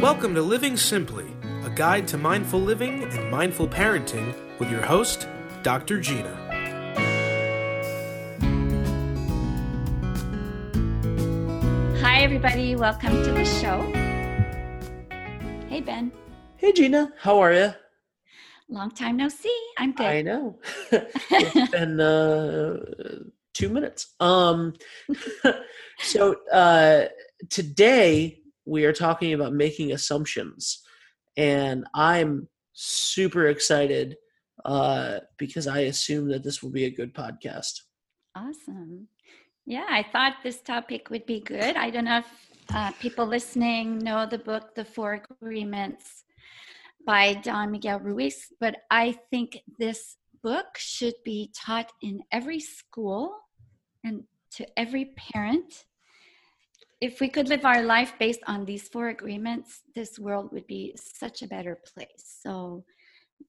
Welcome to Living Simply, a guide to mindful living and mindful parenting with your host, Dr. Gina. Hi, everybody. Welcome to the show. Hey, Ben. Hey, Gina. How are you? Long time no see. I'm good. I know. It's been 2 minutes. So today we are talking about making assumptions, and I'm super excited because I assume that this will be a good podcast. Awesome. Yeah, I thought this topic would be good. I don't know if people listening know the book, The Four Agreements by Don Miguel Ruiz, but I think this book should be taught in every school and to every parent. If we could live our life based on these four agreements, this world would be such a better place. So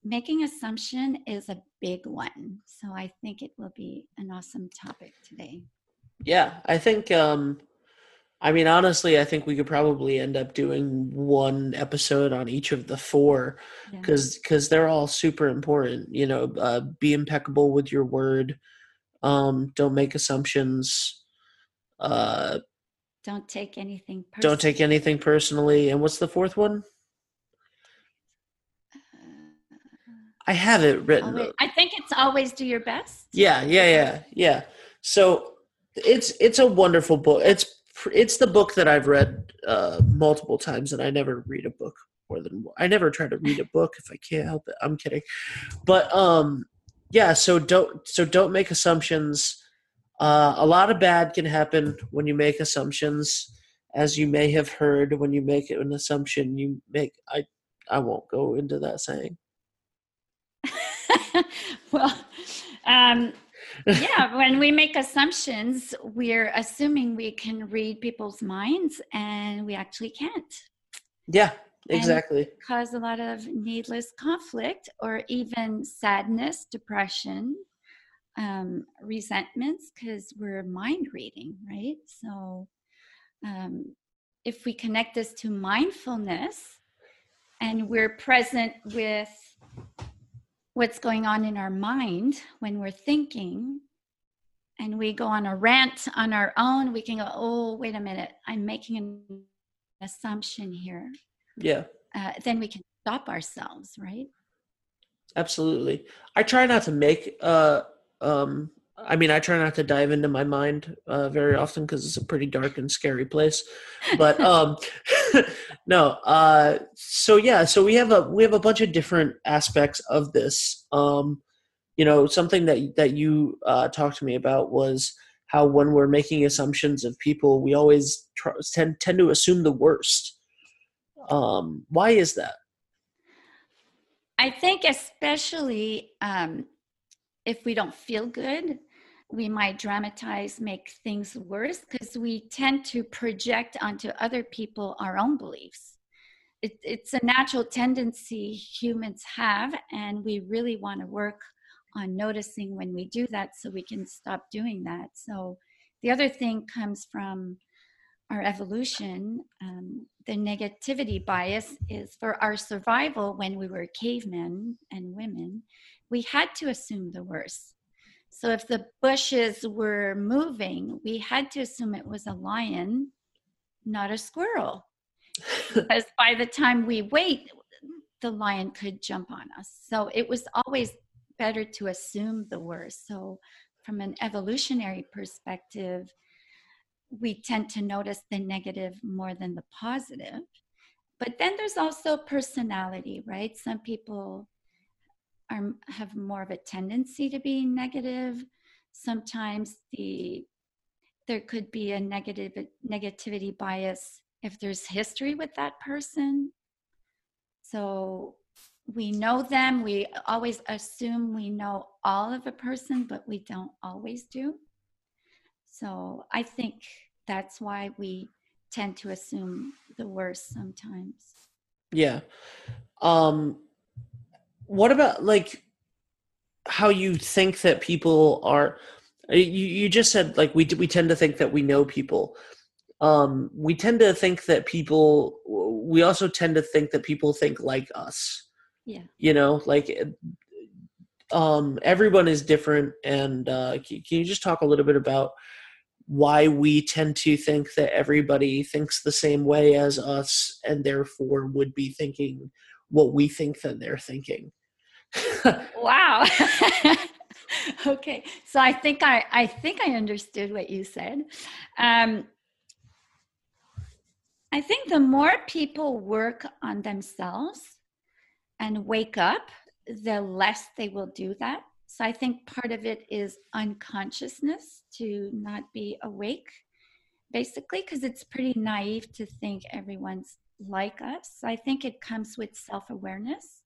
making assumption is a big one. So I think it will be an awesome topic today. Yeah, I think, honestly, I think we could probably end up doing one episode on each of the four because they're all super important. You know, be impeccable with your word. Don't make assumptions. Don't take anything personally. Don't take anything personally. And what's the fourth one? I have it written. Always, I think it's always do your best. Yeah. So it's a wonderful book. It's the book that I've read multiple times, and I never read a book more than one. I never try to read a book if I can't help it. I'm kidding. But so don't make assumptions. A lot of bad can happen when you make assumptions, as you may have heard. When you make an assumption, you make I won't go into that saying. Well, when we make assumptions, we're assuming we can read people's minds, and we actually can't. Yeah, exactly. And cause a lot of needless conflict, or even sadness, depression. Resentments, because we're mind reading, right? So if we connect this to mindfulness and we're present with what's going on in our mind when we're thinking, and we go on a rant on our own, we can go, oh, wait a minute, I'm making an assumption here. Yeah. Then we can stop ourselves, right? Absolutely. I try not to make I try not to dive into my mind very often because it's a pretty dark and scary place. But no. So we have a bunch of different aspects of this. Something that you talked to me about was how when we're making assumptions of people, we always tend to assume the worst. Why is that? I think especially. If we don't feel good, we might dramatize, make things worse, because we tend to project onto other people our own beliefs. It's a natural tendency humans have, and we really want to work on noticing when we do that so we can stop doing that. So the other thing comes from our evolution. The negativity bias is for our survival. When we were cavemen and women, we had to assume the worst. So if the bushes were moving, we had to assume it was a lion, not a squirrel. Because by the time we wait, the lion could jump on us. So it was always better to assume the worst. So from an evolutionary perspective, we tend to notice the negative more than the positive. But then there's also personality, right? Some people have more of a tendency to be negative. Sometimes there could be a negativity bias if there's history with that person. So we know them. We always assume we know all of a person, but we don't always do. So I think that's why we tend to assume the worst sometimes. Yeah. What about like how you think that people are? You just said like we tend to think that we know people. We tend to think that people we also tend to think that people think like us. Yeah. You know, like everyone is different. And can you just talk a little bit about why we tend to think that everybody thinks the same way as us and therefore would be thinking what we think that they're thinking? Wow. Okay. So I think I understood what you said. I think the more people work on themselves and wake up, the less they will do that. So I think part of it is unconsciousness, to not be awake, basically, because it's pretty naive to think everyone's like us. So I think it comes with self-awareness.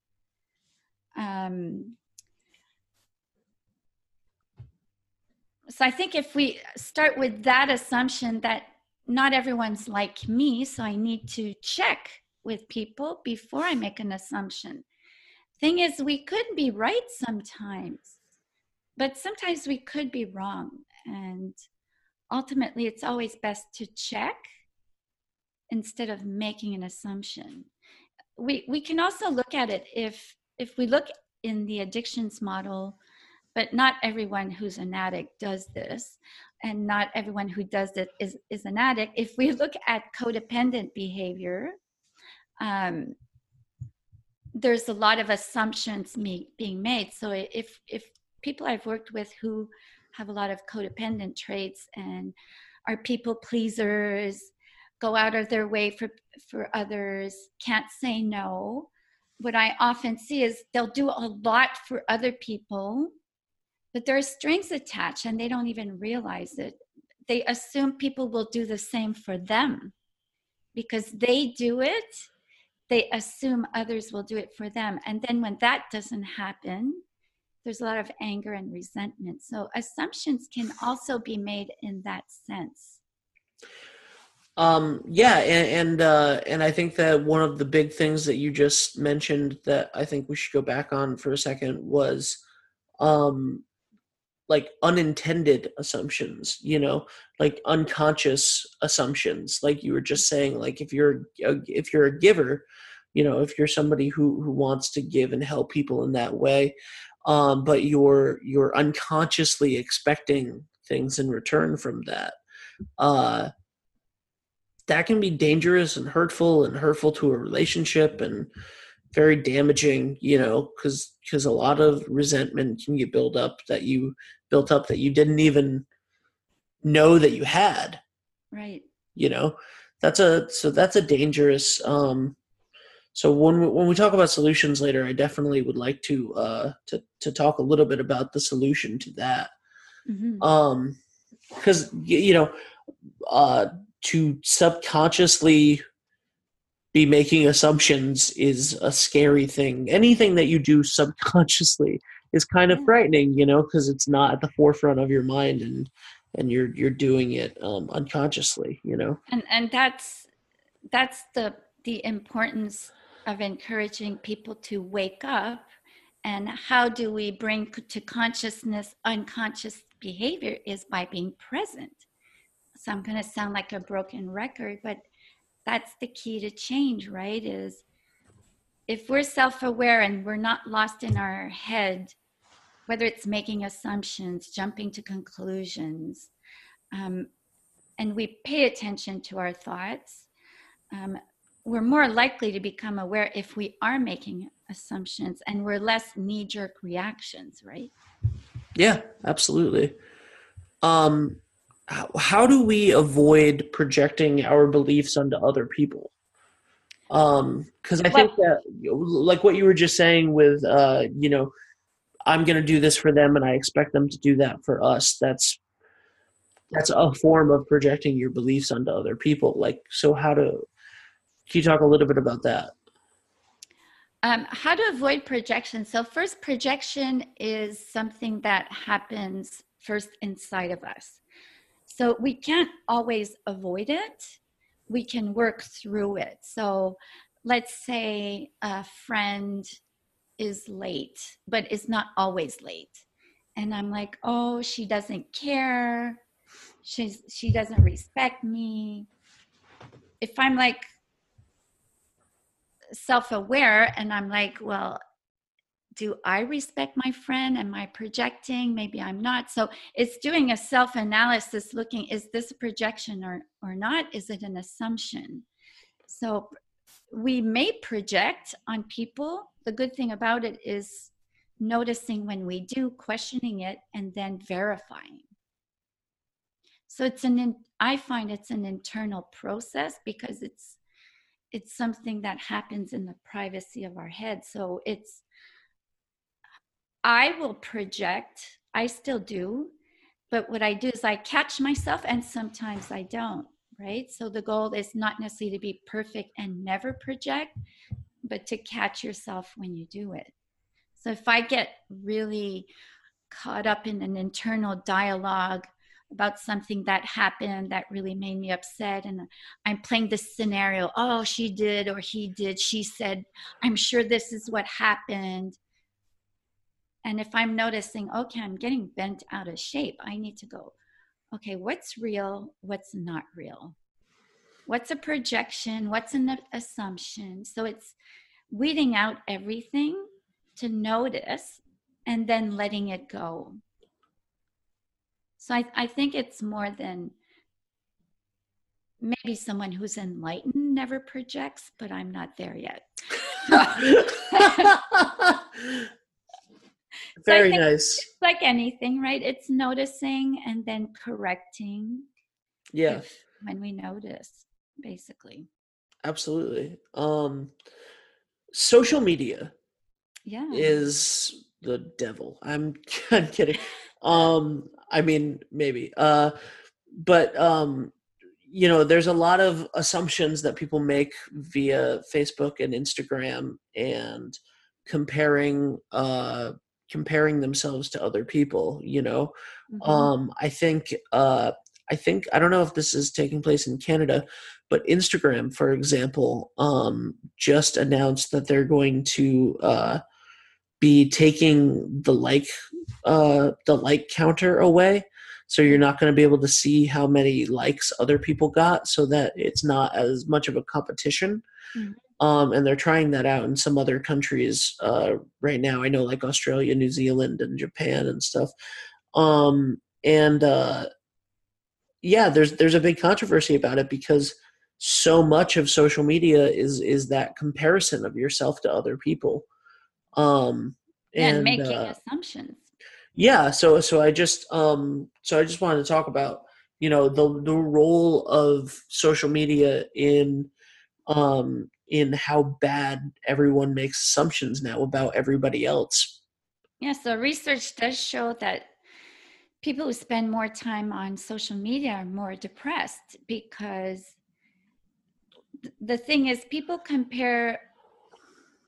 So I think if we start with that assumption that not everyone's like me, so I need to check with people before I make an assumption. Thing is, we could be right sometimes, but sometimes we could be wrong. And ultimately, it's always best to check instead of making an assumption. We can also look at it if we look in the addictions model, but not everyone who's an addict does this, and not everyone who does it is an addict. If we look at codependent behavior, there's a lot of assumptions being made. So if people I've worked with who have a lot of codependent traits and are people pleasers, go out of their way for others, can't say no, what I often see is they'll do a lot for other people, but there are strings attached and they don't even realize it. They assume people will do the same for them because they do it. They assume others will do it for them. And then when that doesn't happen, there's a lot of anger and resentment. So assumptions can also be made in that sense. Yeah. And I think that one of the big things that you just mentioned that I think we should go back on for a second was, like unintended assumptions, you know, like unconscious assumptions. Like you were just saying, like if you're a giver, you know, if you're somebody who wants to give and help people in that way, but you're unconsciously expecting things in return from that, that can be dangerous and hurtful to a relationship and very damaging, you know, because a lot of resentment can get built up that you didn't even know that you had. Right. You know, that's a dangerous. So when we talk about solutions later, I definitely would like to talk a little bit about the solution to that. Mm-hmm. 'Cause you know, to subconsciously be making assumptions is a scary thing. Anything that you do subconsciously is kind of frightening, you know, because it's not at the forefront of your mind and you're doing it unconsciously, you know. And that's the importance of encouraging people to wake up. And how do we bring to consciousness unconscious behavior is by being present. So I'm going to sound like a broken record, but that's the key to change, right? Is if we're self-aware and we're not lost in our head, whether it's making assumptions, jumping to conclusions, and we pay attention to our thoughts, we're more likely to become aware if we are making assumptions and we're less knee-jerk reactions, right? Yeah, absolutely. How do we avoid projecting our beliefs onto other people? 'Cause I think that, like what you were just saying with, you know, I'm going to do this for them and I expect them to do that for us. That's a form of projecting your beliefs onto other people. Like, so can you talk a little bit about that? How to avoid projection. So first, projection is something that happens first inside of us. So we can't always avoid it. We can work through it. So let's say a friend is late, but is not always late. And I'm like, oh, she doesn't care. She doesn't respect me. If I'm like, self-aware, and I'm like, well, do I respect my friend? Am I projecting? Maybe I'm not. So it's doing a self-analysis, looking, is this a projection or not? Is it an assumption? So we may project on people. The good thing about it is noticing when we do, questioning it, and then verifying. So it's I find it's an internal process because it's something that happens in the privacy of our head. So I will project, I still do, but what I do is I catch myself and sometimes I don't, right? So the goal is not necessarily to be perfect and never project, but to catch yourself when you do it. So if I get really caught up in an internal dialogue about something that happened that really made me upset, and I'm playing this scenario, oh, she did or he did, she said, I'm sure this is what happened. And if I'm noticing, okay, I'm getting bent out of shape, I need to go, okay, what's real? What's not real? What's a projection? What's an assumption? So it's weeding out everything to notice and then letting it go. So I think it's more than maybe someone who's enlightened never projects, but I'm not there yet. Very so nice. It's like anything, right? It's noticing and then correcting. Yeah. When we notice, basically. Absolutely. Social media. Yeah. Is the devil. I'm kidding. I mean, maybe. But you know, there's a lot of assumptions that people make via Facebook and Instagram and comparing themselves to other people, you know. Mm-hmm. I think I don't know if this is taking place in Canada, but Instagram, for example, just announced that they're going to be taking the like counter away, so you're not going to be able to see how many likes other people got, so that it's not as much of a competition. Mm-hmm. And they're trying that out in some other countries right now. I know, like Australia, New Zealand, and Japan and stuff. Yeah, there's a big controversy about it because so much of social media is that comparison of yourself to other people. And making assumptions. Yeah. So I just wanted to talk about, you know, the role of social media in how bad everyone makes assumptions now about everybody else. Yeah. So research does show that people who spend more time on social media are more depressed because the thing is, people compare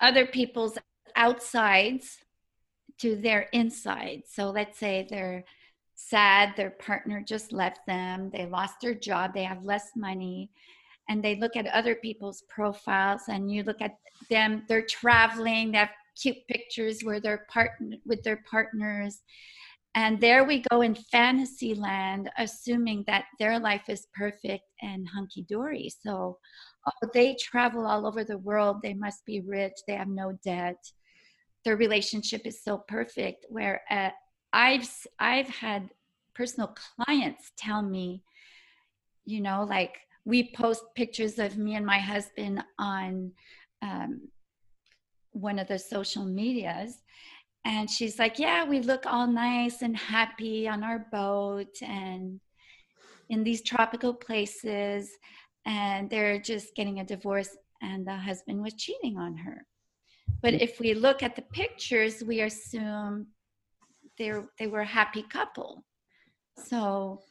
other people's outsides to their insides. So let's say they're sad, their partner just left them, they lost their job, they have less money, and they look at other people's profiles, and you look at them, they're traveling, they have cute pictures where they're with their partners. And there we go in fantasy land, assuming that their life is perfect and hunky-dory. So, oh, they travel all over the world. They must be rich. They have no debt. Their relationship is so perfect. Where I've had personal clients tell me, you know, like, we post pictures of me and my husband on one of the social medias. And she's like, yeah, we look all nice and happy on our boat and in these tropical places. And they're just getting a divorce and the husband was cheating on her. But if we look at the pictures, we assume they were a happy couple. So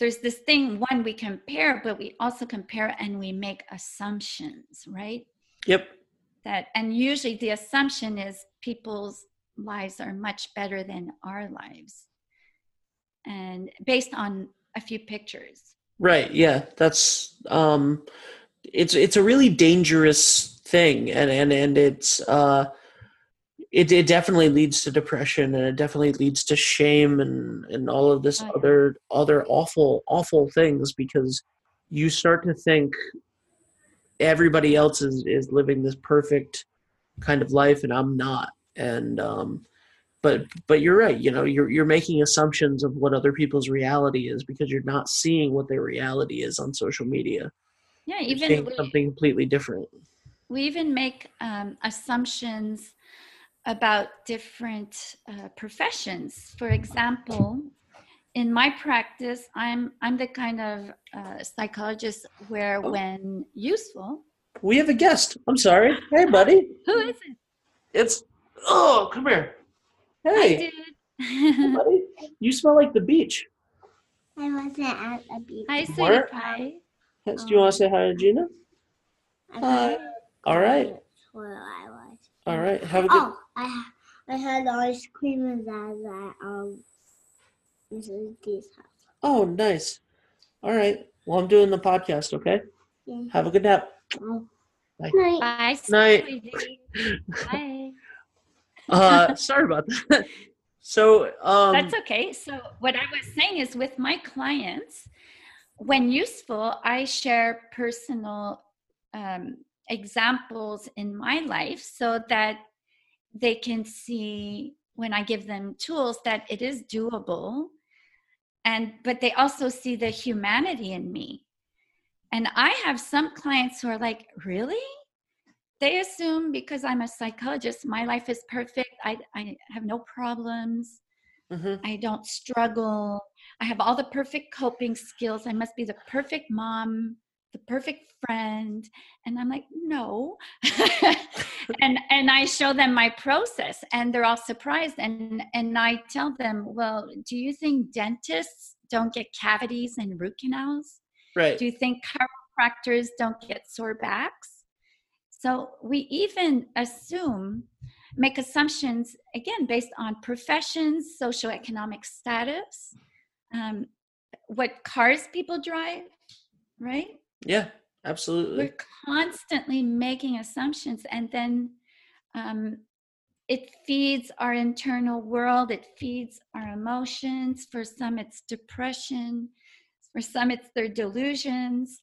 there's this thing, one, we compare, but we also compare and we make assumptions, right? Yep. And usually the assumption is people's lives are much better than our lives, and based on a few pictures. Right. Yeah. That's, it's a really dangerous thing. And it's, it definitely leads to depression, and it definitely leads to shame and all of this other awful things, because you start to think, everybody else is living this perfect kind of life and I'm not. And, but you're right. You know, you're making assumptions of what other people's reality is because you're not seeing what their reality is on social media. Yeah. Even something completely different. We even make assumptions about different professions. For example, in my practice, I'm the kind of psychologist where when useful. We have a guest. I'm sorry. Hey, buddy. Who is it? Oh, come here. Hey. Hey, buddy. You smell like the beach. I wasn't at the beach. Hi, sweetie pie. Do you want to say hi to Gina? Hi. All right. Where I was. All right. Have a good. Oh, I had ice cream and that at Mrs. D's house. Oh, nice. All right. Well, I'm doing the podcast. Okay. Yeah. Have a good nap. Oh. Bye. Night. Bye. Night. Bye. Sorry about that. So that's okay. So what I was saying is, with my clients, when useful, I share personal examples in my life so that they can see, when I give them tools, that it is doable, but they also see the humanity in me. And I have some clients who are like, really? They assume because I'm a psychologist, my life is perfect. I have no problems. Mm-hmm. I don't struggle. I have all the perfect coping skills. I must be the perfect mom, the perfect friend. And I'm like, no. and I show them my process, and they're all surprised. And I tell them, well, do you think dentists don't get cavities and root canals? Right. Do you think chiropractors don't get sore backs? So we even make assumptions, again, based on professions, socioeconomic status, what cars people drive, right? Yeah, absolutely. We're constantly making assumptions, and then it feeds our internal world. It feeds our emotions. For some, it's depression. For some, it's their delusions.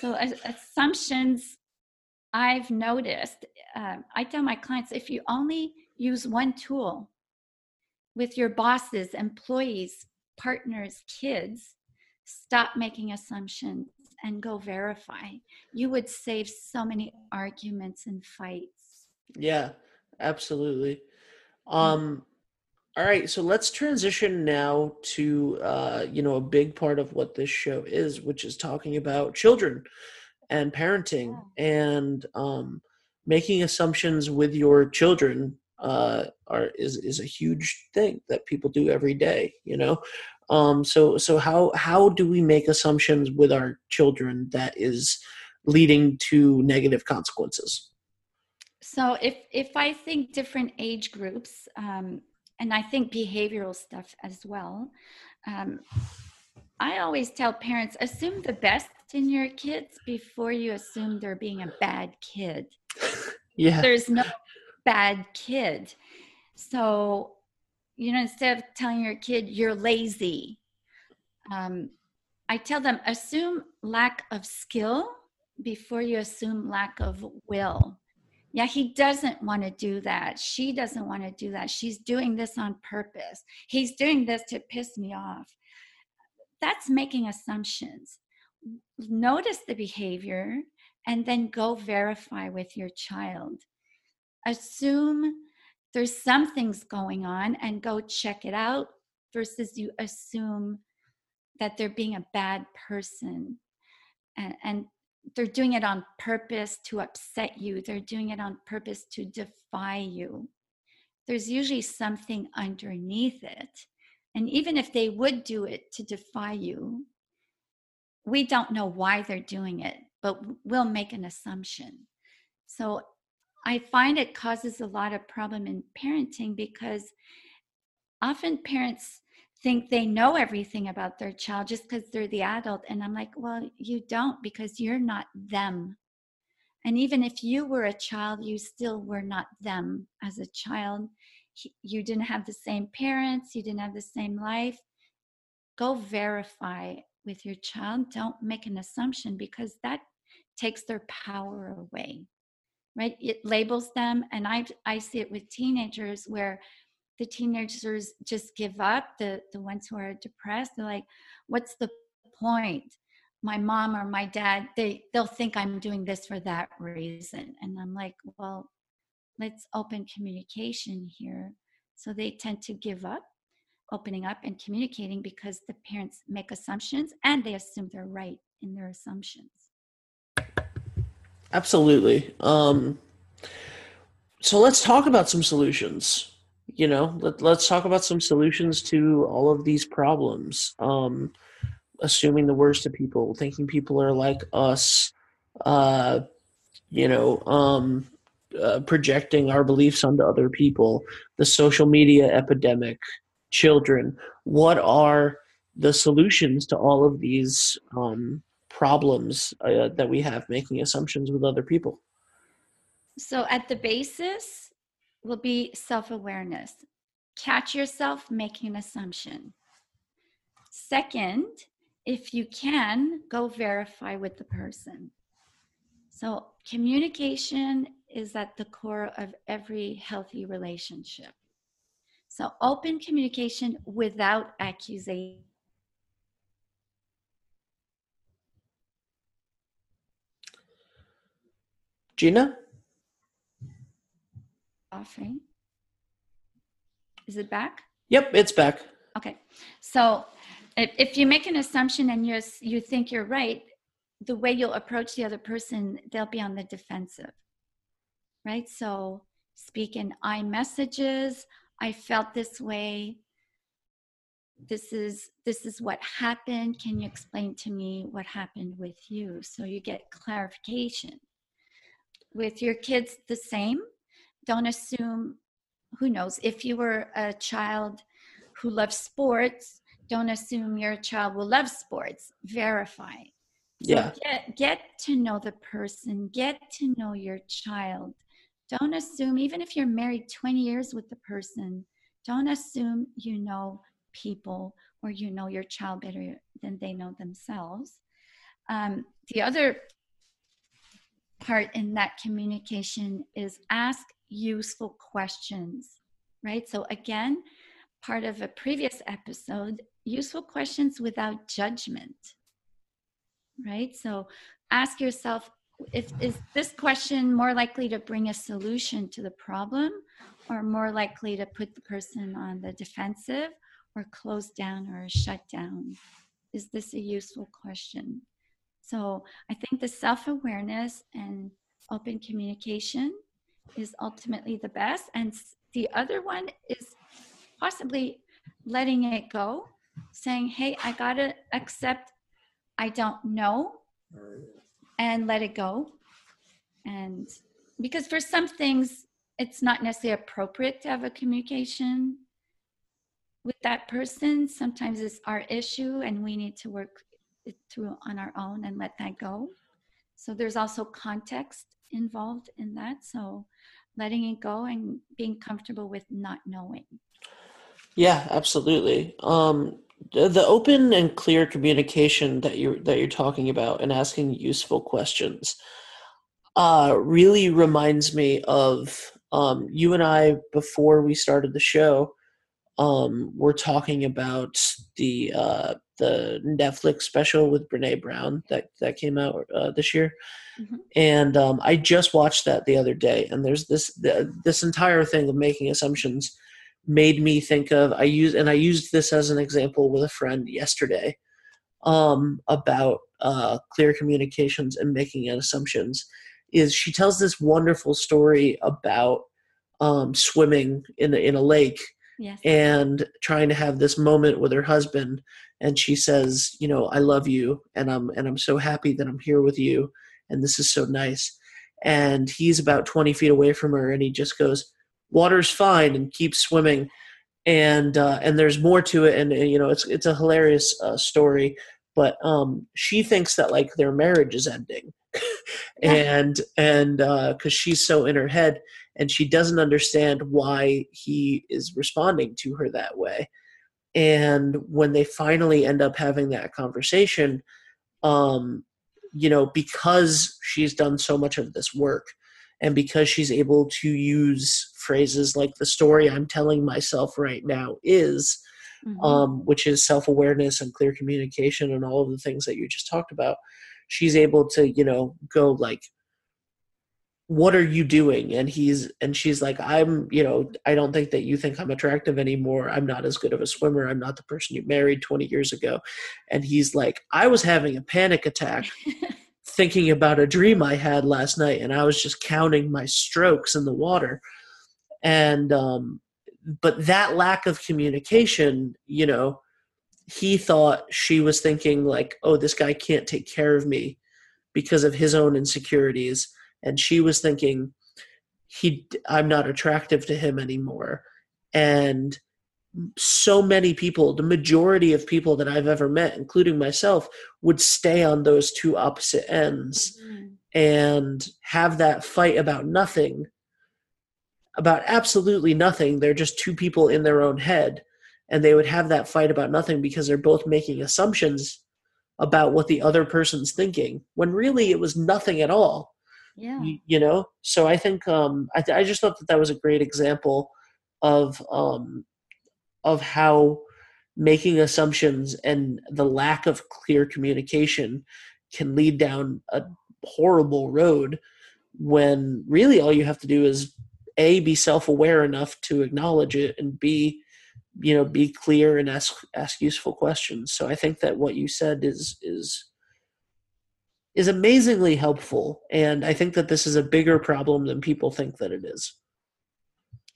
So assumptions... I've noticed, I tell my clients, if you only use one tool with your bosses, employees, partners, kids, stop making assumptions and go verify. You would save so many arguments and fights. Yeah, absolutely. All right, so let's transition now to, a big part of what this show is, which is talking about children and parenting and making assumptions with your children is a huge thing that people do every day, you know? So how do we make assumptions with our children that is leading to negative consequences? So if I think different age groups, and I think behavioral stuff as well, I always tell parents, assume the best in your kids before you assume they're being a bad kid. Yeah. There's no bad kid. So, instead of telling your kid you're lazy, I tell them, assume lack of skill before you assume lack of will. Yeah, he doesn't want to do that. She doesn't want to do that. She's doing this on purpose. He's doing this to piss me off. That's making assumptions. Notice the behavior and then go verify with your child. Assume there's something's going on and go check it out, versus you assume that they're being a bad person and they're doing it on purpose to upset you. They're doing it on purpose to defy you. There's usually something underneath it. And even if they would do it to defy you, we don't know why they're doing it, but we'll make an assumption. So I find it causes a lot of problem in parenting, because often parents think they know everything about their child just because they're the adult. And I'm like, well, you don't, because you're not them. And even if you were a child, you still were not them as a child. You didn't have the same parents. You didn't have the same life. Go verify with your child. Don't make an assumption, because that takes their power away, right? It labels them. And I see it with teenagers where the teenagers just give up. The ones who are depressed, they're like, what's the point? My mom or my dad, they'll think I'm doing this for that reason. And I'm like, well, let's open communication here. So they tend to give up opening up and communicating because the parents make assumptions and they assume they're right in their assumptions. Absolutely. So let's talk about some solutions. You know, let's talk about some solutions to all of these problems. Assuming the worst of people, thinking people are like us, projecting our beliefs onto other people, the social media epidemic, children. What are the solutions to all of these problems that we have, making assumptions with other people? So at the basis will be self-awareness. Catch yourself making an assumption. Second, if you can, go verify with the person. So communication is at the core of every healthy relationship. So open communication without accusation. Gina? Offering. Is it back? Yep, it's back. Okay. So if you make an assumption and you think you're right, the way you'll approach the other person, they'll be on the defensive, right? So speak in I messages. I felt this way. This is what happened. Can you explain to me what happened with you? So you get clarification. With your kids, the same. Don't assume, who knows, if you were a child who loves sports, don't assume your child will love sports. Verify. Yeah. So get to know the person. Get to know your child. Don't assume, even if you're married 20 years with the person, don't assume you know people or you know your child better than they know themselves. The other part in that communication is ask useful questions, right? So again, part of a previous episode, useful questions without judgment, right? So ask yourself, is this question more likely to bring a solution to the problem or more likely to put the person on the defensive or close down or shut down? Is this a useful question? So I think the self-awareness and open communication is ultimately the best. And the other one is possibly letting it go, saying, hey, I got to accept I don't know. And let it go. And because for some things, it's not necessarily appropriate to have a communication with that person. Sometimes it's our issue and we need to work it through on our own and let that go. So there's also context involved in that. So letting it go and being comfortable with not knowing. Yeah, absolutely. The open and clear communication that you're talking about and asking useful questions really reminds me of you and I, before we started the show, were talking about the Netflix special with Brené Brown that came out this year. Mm-hmm. And I just watched that the other day, and there's this entire thing of making assumptions made me think of, I used this as an example with a friend yesterday about clear communications and making assumptions. Is she tells this wonderful story about swimming in a lake. Yes. And trying to have this moment with her husband, and she says, you know, I love you, and I'm so happy that I'm here with you, and this is so nice. And he's about 20 feet away from her, and he just goes, water's fine, and keeps swimming. And there's more to it. And you know, it's a hilarious story, but she thinks that like their marriage is ending and cause she's so in her head, and she doesn't understand why he is responding to her that way. And when they finally end up having that conversation, you know, because she's done so much of this work and because she's able to use phrases like the story I'm telling myself right now is, mm-hmm. Which is self-awareness and clear communication and all of the things that you just talked about, she's able to, you know, go like, what are you doing? And she's like, I'm, you know, I don't think that you think I'm attractive anymore. I'm not as good of a swimmer. I'm not the person you married 20 years ago. And he's like, I was having a panic attack thinking about a dream I had last night. And I was just counting my strokes in the water. And, but that lack of communication, you know, he thought she was thinking like, oh, this guy can't take care of me because of his own insecurities. And she was thinking, I'm not attractive to him anymore. And so many people, the majority of people that I've ever met, including myself, would stay on those two opposite ends mm-hmm. and have that fight about nothing, about absolutely nothing. They're just two people in their own head. And they would have that fight about nothing because they're both making assumptions about what the other person's thinking, when really it was nothing at all. Yeah. You know, so I think, I just thought that was a great example of how making assumptions and the lack of clear communication can lead down a horrible road when really all you have to do is A, be self-aware enough to acknowledge it, and B, you know, be clear and ask useful questions. So I think that what you said is amazingly helpful. And I think that this is a bigger problem than people think that it is.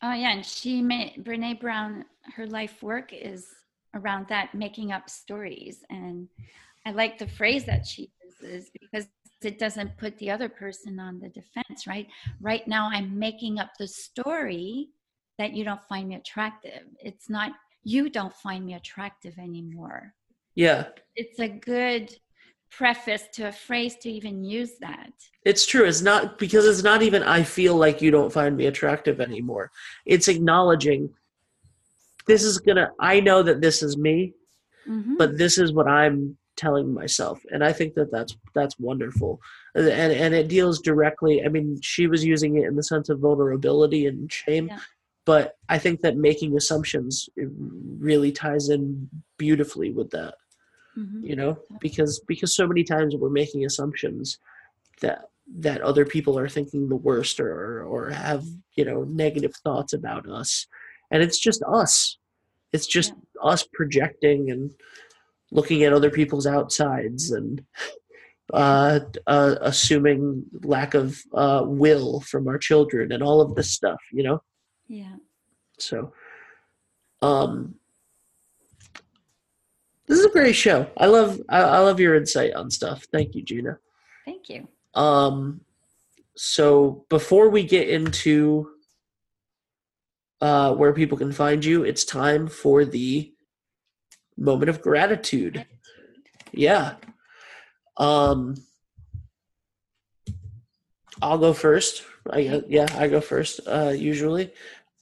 Oh yeah. And Brené Brown, her life work is around that, making up stories. And I like the phrase that she uses because it doesn't put the other person on the defense, right? Right now I'm making up the story that you don't find me attractive. It's not, you don't find me attractive anymore. Yeah. It's a good preface to a phrase to even use that. It's true. It's not, because it's not even, I feel like you don't find me attractive anymore. It's acknowledging this is I know that this is me, mm-hmm. but this is what I'm telling myself. And I think that that's wonderful. And it deals directly. I mean, she was using it in the sense of vulnerability and shame, yeah. but I think that making assumptions, it really ties in beautifully with that. Mm-hmm. You know, because so many times we're making assumptions that other people are thinking the worst or have, you know, negative thoughts about us. And it's just us. It's just yeah. us projecting and looking at other people's outsides and assuming lack of will from our children and all of this stuff, you know? Yeah. So, this is a great show. I love your insight on stuff. Thank you, Gina. Thank you. So before we get into where people can find you, it's time for the moment of gratitude. Yeah. I'll go first. I go first usually.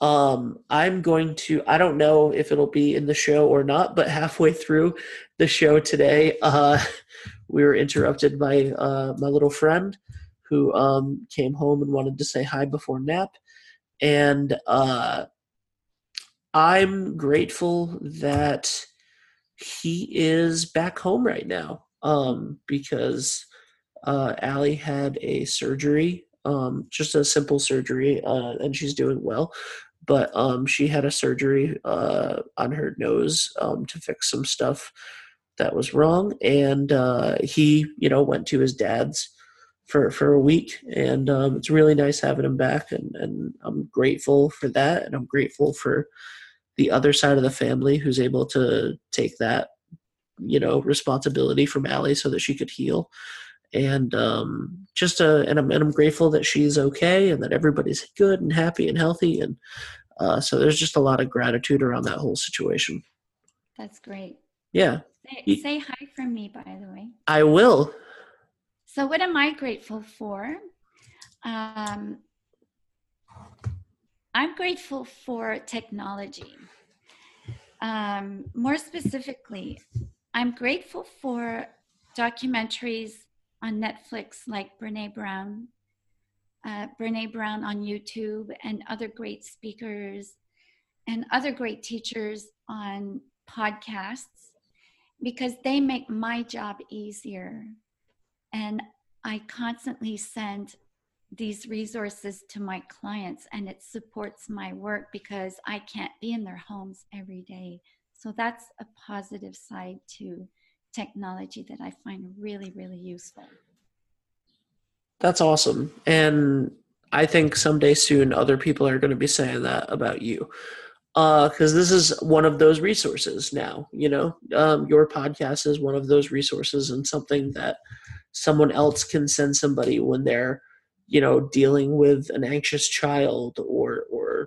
I'm going to, I don't know if it'll be in the show or not, but halfway through the show today, we were interrupted by my little friend who came home and wanted to say hi before nap. And I'm grateful that he is back home right now because Allie had a surgery, just a simple surgery, and she's doing well. But she had a surgery on her nose to fix some stuff that was wrong. And he, you know, went to his dad's for a week. And it's really nice having him back. And I'm grateful for that. And I'm grateful for the other side of the family who's able to take that, you know, responsibility from Allie so that she could heal. And I'm grateful that she's okay and that everybody's good and happy and healthy, and so there's just a lot of gratitude around that whole situation. That's great. Yeah. Say hi from me, by the way. I will. So what am I grateful for? I'm grateful for technology. More specifically, I'm grateful for documentaries on Netflix like Brené Brown, on YouTube, and other great speakers and other great teachers on podcasts, because they make my job easier. And I constantly send these resources to my clients, and it supports my work because I can't be in their homes every day. So that's a positive side to technology that I find really, really useful. That's awesome. And I think someday soon, other people are going to be saying that about you. Because this is one of those resources now, you know, your podcast is one of those resources, and something that someone else can send somebody when they're, you know, dealing with an anxious child or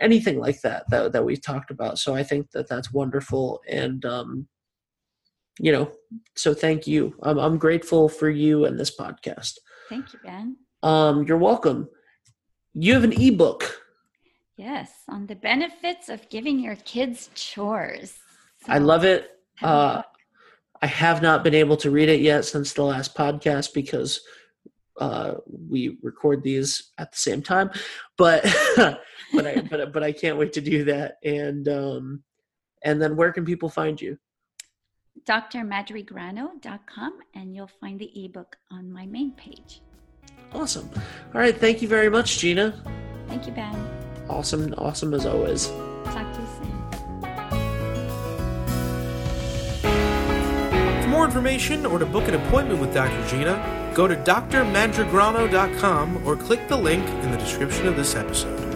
anything like that we've talked about. So I think that that's wonderful. And, you know, so thank you. I'm grateful for you and this podcast. Thank you, Ben. You're welcome. You have an ebook. Yes, on the benefits of giving your kids chores. So I love it. I have not been able to read it yet since the last podcast because we record these at the same time, but but I can't wait to do that. And then where can people find you? DrMadrigrano.com, and you'll find the ebook on my main page. Awesome. All right, thank you very much, Gina. Thank you, Ben. Awesome as always. Talk to you soon. For more information or to book an appointment with Dr. Gina, go to drmadrigrano.com or click the link in the description of this episode.